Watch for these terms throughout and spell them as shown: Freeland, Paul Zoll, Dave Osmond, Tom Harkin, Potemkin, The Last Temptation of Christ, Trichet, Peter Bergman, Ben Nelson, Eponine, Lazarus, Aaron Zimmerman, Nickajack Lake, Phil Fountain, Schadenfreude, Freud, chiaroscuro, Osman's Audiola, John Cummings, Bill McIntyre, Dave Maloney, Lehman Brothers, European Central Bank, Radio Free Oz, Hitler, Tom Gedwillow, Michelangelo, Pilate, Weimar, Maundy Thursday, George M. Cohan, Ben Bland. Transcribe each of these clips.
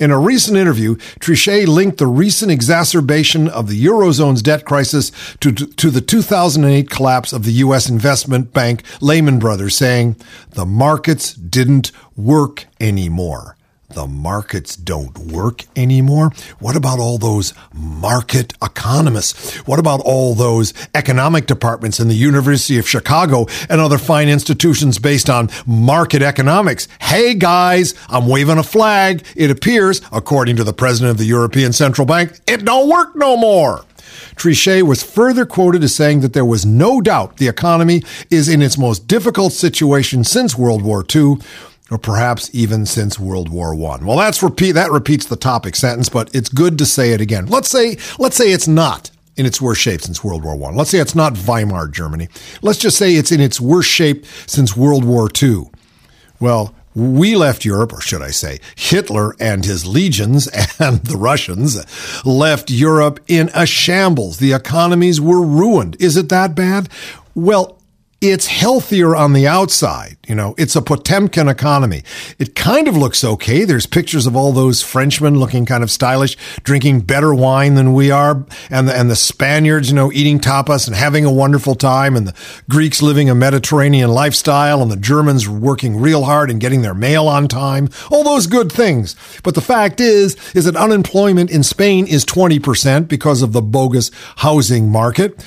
In a recent interview, Trichet linked the recent exacerbation of the Eurozone's debt crisis to the 2008 collapse of the U.S. investment bank Lehman Brothers, saying, "The markets didn't work anymore." The markets don't work anymore? What about all those market economists? What about all those economic departments in the University of Chicago and other fine institutions based on market economics? Hey, guys, I'm waving a flag. It appears, according to the president of the European Central Bank, it don't work no more. Trichet was further quoted as saying that there was no doubt the economy is in its most difficult situation since World War II, or perhaps even since World War I. Well, that repeats the topic sentence, but it's good to say it again. Let's say it's not in its worst shape since World War I. Let's say it's not Weimar Germany. Let's just say it's in its worst shape since World War II. Well, we left Europe, or should I say, Hitler and his legions and the Russians left Europe in a shambles. The economies were ruined. Is it that bad? Well, it's healthier on the outside. You know, it's a Potemkin economy. It kind of looks okay. There's pictures of all those Frenchmen looking kind of stylish, drinking better wine than we are, and the Spaniards, you know, eating tapas and having a wonderful time, and the Greeks living a Mediterranean lifestyle, and the Germans working real hard and getting their mail on time. All those good things. But the fact is that unemployment in Spain is 20% because of the bogus housing market.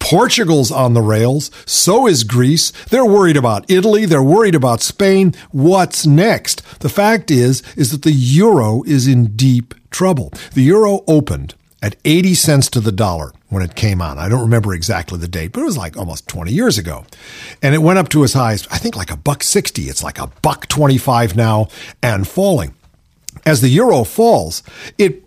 Portugal's on the rails. So is Greece. They're worried about Italy. They're worried about Spain. What's next? The fact is that the euro is in deep trouble. The euro opened at 80 cents to the dollar when it came on. I don't remember exactly the date, but it was like almost 20 years ago. And it went up to as high as, I think, like $1.60. It's like $1.25 now and falling. As the euro falls, it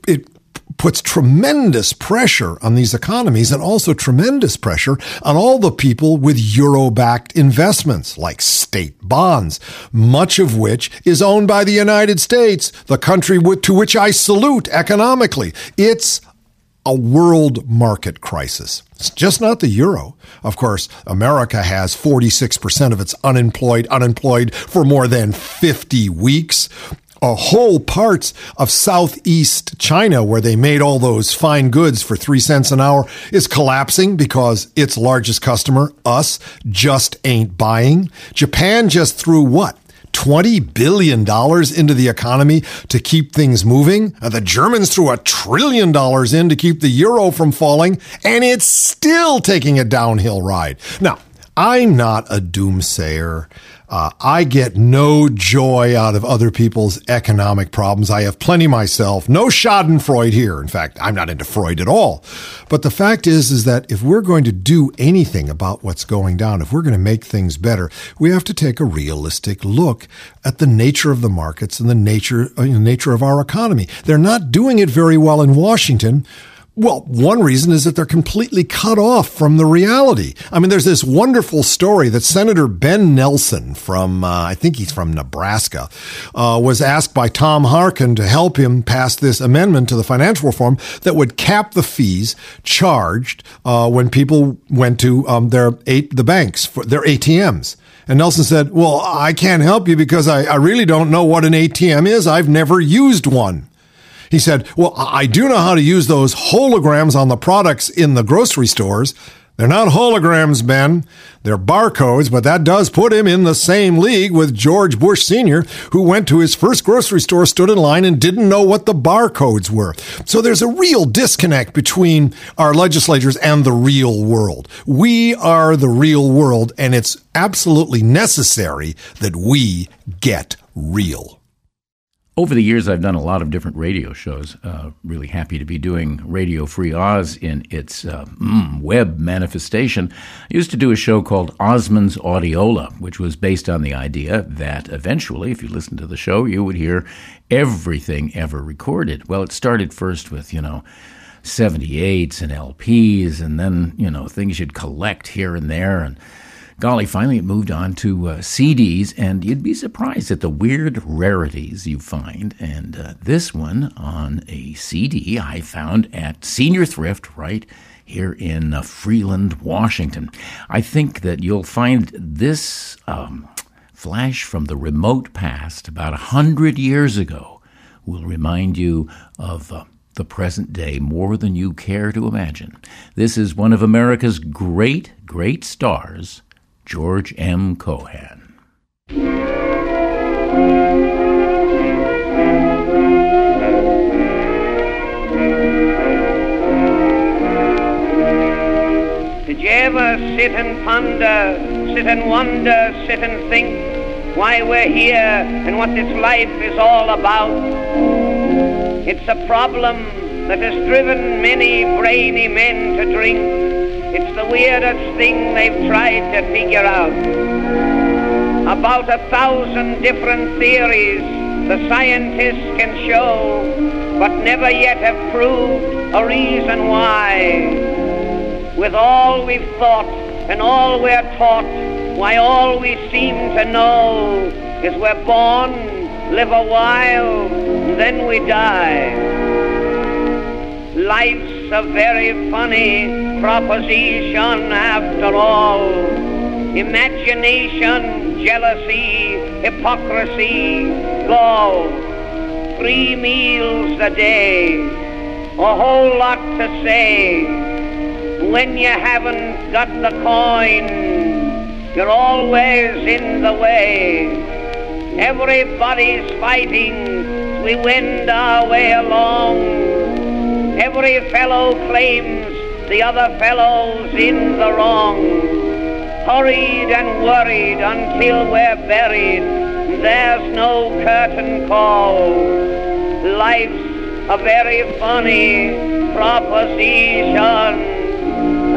puts tremendous pressure on these economies and also tremendous pressure on all the people with euro-backed investments like state bonds, much of which is owned by the United States, the country to which I salute economically. It's a world market crisis. It's just not the euro. Of course, America has 46% of its unemployed for more than 50 weeks. Whole parts of Southeast China, where they made all those fine goods for 3 cents an hour, is collapsing because its largest customer, us, just ain't buying. Japan just threw what? $20 billion into the economy to keep things moving. The Germans threw $1 trillion in to keep the euro from falling, and it's still taking a downhill ride. Now, I'm not a doomsayer. I get no joy out of other people's economic problems. I have plenty myself. No Schadenfreude here. In fact, I'm not into Freud at all. But the fact is that if we're going to do anything about what's going down, if we're going to make things better, we have to take a realistic look at the nature of the markets and the nature of our economy. They're not doing it very well in Washington. Well, one reason is that they're completely cut off from the reality. I mean, there's this wonderful story that Senator Ben Nelson from, I think he's from Nebraska, was asked by Tom Harkin to help him pass this amendment to the financial reform that would cap the fees charged when people went to the banks for their ATMs. And Nelson said, "Well, I can't help you because I really don't know what an ATM is. I've never used one." He said, "Well, I do know how to use those holograms on the products in the grocery stores. They're not holograms, Ben. They're barcodes, but that does put him in the same league with George Bush, Sr., who went to his first grocery store, stood in line, and didn't know what the barcodes were." So there's a real disconnect between our legislators and the real world. We are the real world, and it's absolutely necessary that we get real. Over the years, I've done a lot of different radio shows. Really happy to be doing Radio Free Oz in its web manifestation. I used to do a show called Osman's Audiola, which was based on the idea that eventually, if you listened to the show, you would hear everything ever recorded. Well, it started first with, 78s and LPs, and then, things you'd collect here and there, and golly, finally it moved on to CDs, and you'd be surprised at the weird rarities you find. And this one on a CD I found at Senior Thrift right here in Freeland, Washington. I think that you'll find this flash from the remote past about 100 years ago will remind you of the present day more than you care to imagine. This is one of America's great, great stars, George M. Cohan. Did you ever sit and ponder, sit and wonder, sit and think why we're here and what this life is all about? It's a problem that has driven many brainy men to drink. It's the weirdest thing they've tried to figure out. About 1,000 different theories the scientists can show, but never yet have proved a reason why. With all we've thought and all we're taught, why all we seem to know is we're born, live a while, and then we die. Life's a very funny proposition after all. Imagination, jealousy, hypocrisy, gall. 3 meals a day, a whole lot to say. When you haven't got the coin, you're always in the way. Everybody's fighting, we wend our way along. Every fellow claims the other fellow's in the wrong. Hurried and worried until we're buried, there's no curtain call. Life's a very funny proposition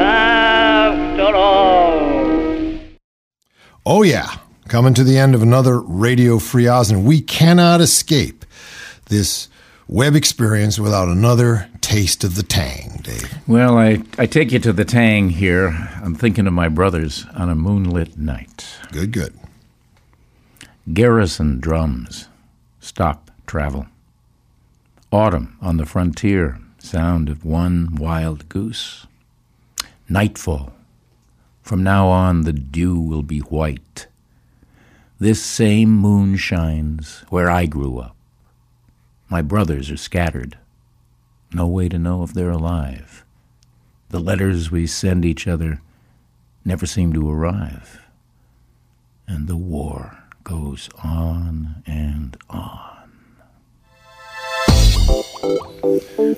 after all. Oh yeah, coming to the end of another Radio Free Oz, and we cannot escape this web experience without another taste of the tang, Dave. Well, I take you to the tang here. I'm thinking of my brothers on a moonlit night. Good, good. Garrison drums, stop travel. Autumn on the frontier, sound of one wild goose. Nightfall. From now on the dew will be white. This same moon shines where I grew up. My brothers are scattered. No way to know if they're alive. The letters we send each other never seem to arrive. And the war goes on and on.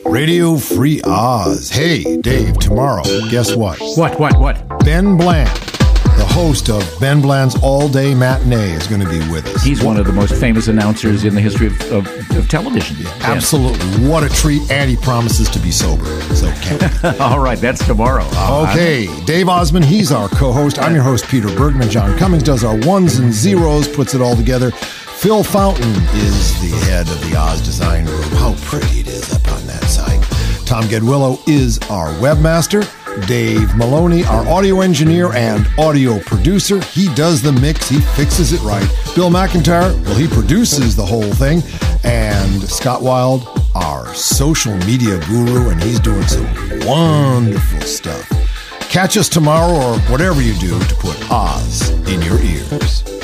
Radio Free Oz. Hey, Dave, tomorrow, guess what? What? Ben Bland, the host of Ben Bland's All Day Matinee, is going to be with us. He's one of the most famous announcers in the history of television. Yeah, absolutely. What a treat. And he promises to be sober. So can't. All right, that's tomorrow. Okay, Dave Osmond, he's our co-host. I'm your host, Peter Bergman. John Cummings does our ones and zeros, puts it all together. Phil Fountain is the head of the Oz Design Room. How pretty it is up on that side. Tom Gedwillow is our webmaster. Dave Maloney, our audio engineer and audio producer. He does the mix. He fixes it right. Bill McIntyre, well, he produces the whole thing. And Scott Wild, our social media guru, and he's doing some wonderful stuff. Catch us tomorrow or whatever you do to put Oz in your ears.